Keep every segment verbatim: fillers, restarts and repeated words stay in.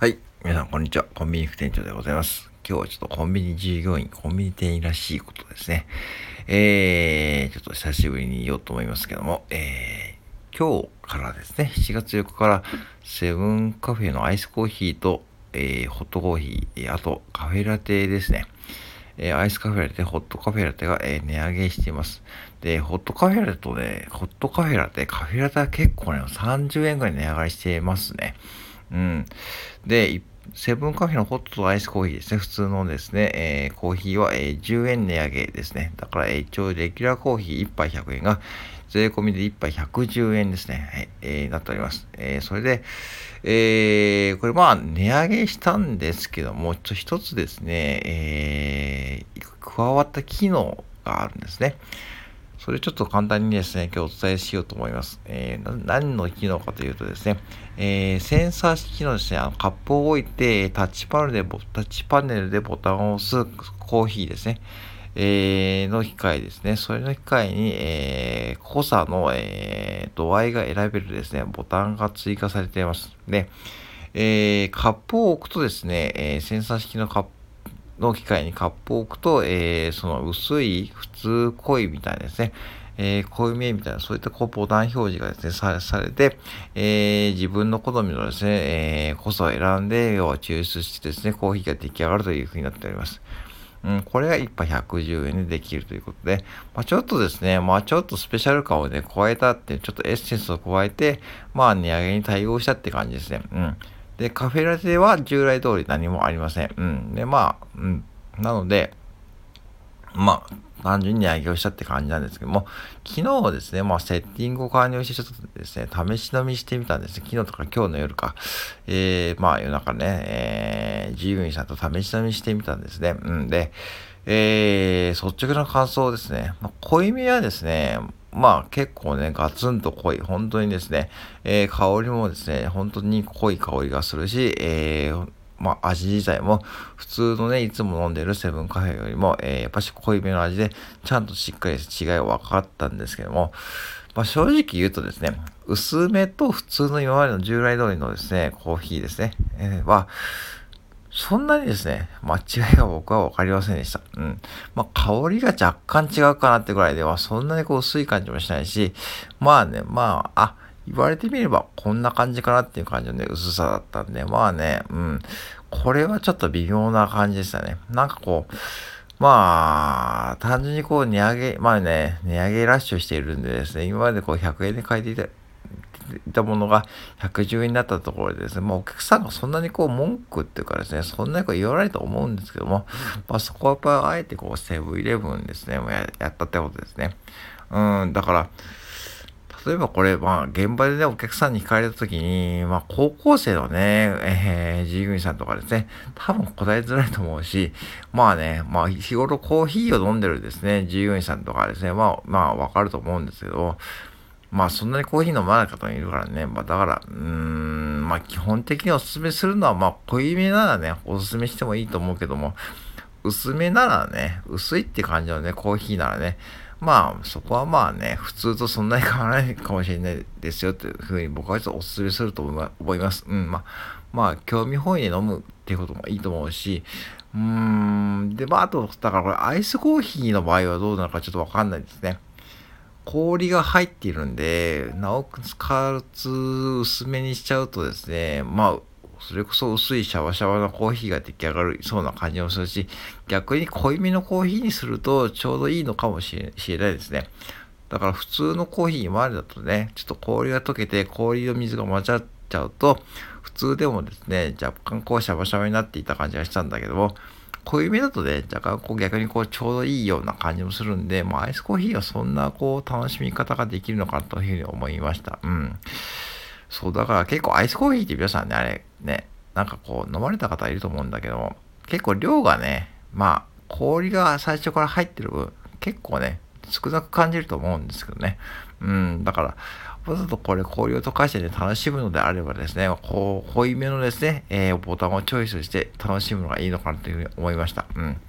はい、皆さんこんにちは。コンビニ副店長でございます。今日はちょっとコンビニ従業員、コンビニ店員らしいことですね。えー、ちょっと久しぶりに言おうと思いますけども、えー、今日からですね、しちがつよっかからセブンカフェのアイスコーヒーと、えー、ホットコーヒー、あとカフェラテですね。えー、アイスカフェラテ、ホットカフェラテが、えー、値上げしています。で、ホットカフェラテとね、ホットカフェラテ、カフェラテは結構ね、さんじゅうえんぐらい値上がりしてますね。うん。で、セブンカフェのホットとアイスコーヒーですね。普通のですね、えー、コーヒーは、えー、じゅうえん値上げですね。だから、えー、一応レギュラーコーヒーいっぱいひゃくえんが、税込みでいっぱいひゃくじゅうえんですね。はい、えー、なっております。えー、それで、えー、これまあ、値上げしたんですけども、ちょっと一つですね、えー、加わった機能があるんですね。それちょっと簡単にですね、今日お伝えしようと思います。えー、何の機能かというとですね、えー、センサー式のですね、あのカップを置いてタッチパネルで、タッチパネルでボタンを押すコーヒーですね、えー、の機械ですね。それの機械に、えー、濃さの、えー、度合いが選べるですね、ボタンが追加されています。で、えー、カップを置くとですね、えー、センサー式のカップの機械にカップを置くと、えー、その薄い、普通濃いみたいですね、えー、濃いめみたいな、そういったこうボタン表示がですね、さ, されて、えー、自分の好みのですね、えー、濃さを選んで、要は抽出してですね、コーヒーが出来上がるというふうになっております。うん、これがいっぱいひゃくじゅうえんでできるということで、まあ、ちょっとですね、まあちょっとスペシャル感をね、加えたって、ちょっとエッセンスを加えて、まあ値上げに対応したって感じですね。うん。で、カフェラテは従来通り何もありません。うん。で、まあ、うん。なので、まあ、単純に値上げをしたって感じなんですけども、昨日ですね、まあ、セッティングを完了して、ちょっとですね、試し飲みしてみたんですね。昨日とか今日の夜か。えー、まあ、夜中ね、えー、従業員さんと試し飲みしてみたんですね。うん。で、えー、率直な感想ですね。まあ、濃いめはですね、まあ結構ねガツンと濃い、本当にですね、えー、香りもですね本当に濃い香りがするし、えー、まあ味自体も普通のねいつも飲んでるセブンカフェよりも、えー、やっぱし濃いめの味でちゃんとしっかり違いは分かったんですけども、まあ正直言うとですね薄めと普通の今までの従来通りのですねコーヒーですね、えー、はそんなにですね、間違いが僕は分かりませんでした。うん。まあ、香りが若干違うかなってぐらいでは、そんなにこう薄い感じもしないし、まあね、まあ、あ、言われてみればこんな感じかなっていう感じのね、薄さだったんで、まあね、うん。これはちょっと微妙な感じでしたね。なんかこう、まあ、単純にこう値上げ、まあね、値上げラッシュしているんでですね、今までこうひゃくえんで買えていた、いたものがひゃくじゅうえんになったところでですね、まあ、お客さんがそんなにこう文句っていうかですね、そんなにこう言わないと思うんですけども、まあ、そこはやっぱりあえてこうセブンイレブンですね、もう や, やったってことですね。うん、だから、例えばこれ、まあ、現場でね、お客さんに聞かれたときに、まあ、高校生のね、えー、従業員さんとかですね、多分答えづらいと思うし、まあね、まあ、日頃コーヒーを飲んでるですね、従業員さんとかですね、まあ、まあ、わかると思うんですけど、まあそんなにコーヒー飲まない方もいるからね。まあだから、うーん、まあ基本的におすすめするのは、まあ濃いめならね、おすすめしてもいいと思うけども、薄めならね、薄いって感じのね、コーヒーならね、まあそこはまあね、普通とそんなに変わらないかもしれないですよっていうふうに僕はちょっとおすすめすると思います。うん、まあ、まあ興味本位で飲むっていうこともいいと思うし、うーん、で、まああと、だからこれアイスコーヒーの場合はどうなのかちょっとわかんないですね。氷が入っているんで、なおかつ薄めにしちゃうとですね、まあ、それこそ薄いシャワシャワのコーヒーが出来上がるそうな感じもするし、逆に濃いめのコーヒーにするとちょうどいいのかもしれないですね。だから普通のコーヒー今までだとね、ちょっと氷が溶けて氷と水が混ざっちゃうと、普通でもですね、若干こうシャワシャワになっていた感じがしたんだけども、濃いめだとね、若干こう逆にこうちょうどいいような感じもするんで、まあアイスコーヒーはそんなこう楽しみ方ができるのかというふうに思いました。うん。そう、だから結構アイスコーヒーって皆さんね、あれね、なんかこう飲まれた方いると思うんだけども、結構量がね、まあ氷が最初から入ってる分、結構ね、少なく感じると思うんですけどね。うん、だから、わざとこれ氷を溶かしてね、楽しむのであればですね、こう、濃いめのですね、えー、ボタンをチョイスして楽しむのがいいのかなというふうに思いました。うん。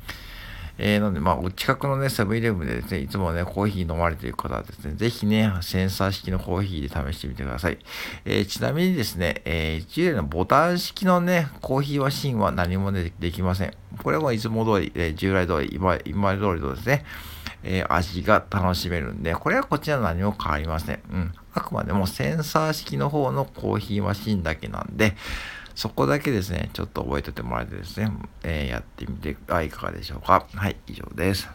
えー、なので、まあ、お近くのね、セブンイレブンでですね、いつもね、コーヒー飲まれている方はですね、ぜひね、センサー式のコーヒーで試してみてください。えー、ちなみにですね、えー、一例のボタン式のね、コーヒーマシンは何もね、できません。これはいつも通り、えー、従来通り、今、今通りとですね、えー、味が楽しめるんで、これはこちらの何も変わりません。うん。あくまでもセンサー式の方のコーヒーマシンだけなんで、そこだけですね、ちょっと覚えておいてもらえてですね、えー、やってみてはいかがでしょうか。はい、以上です。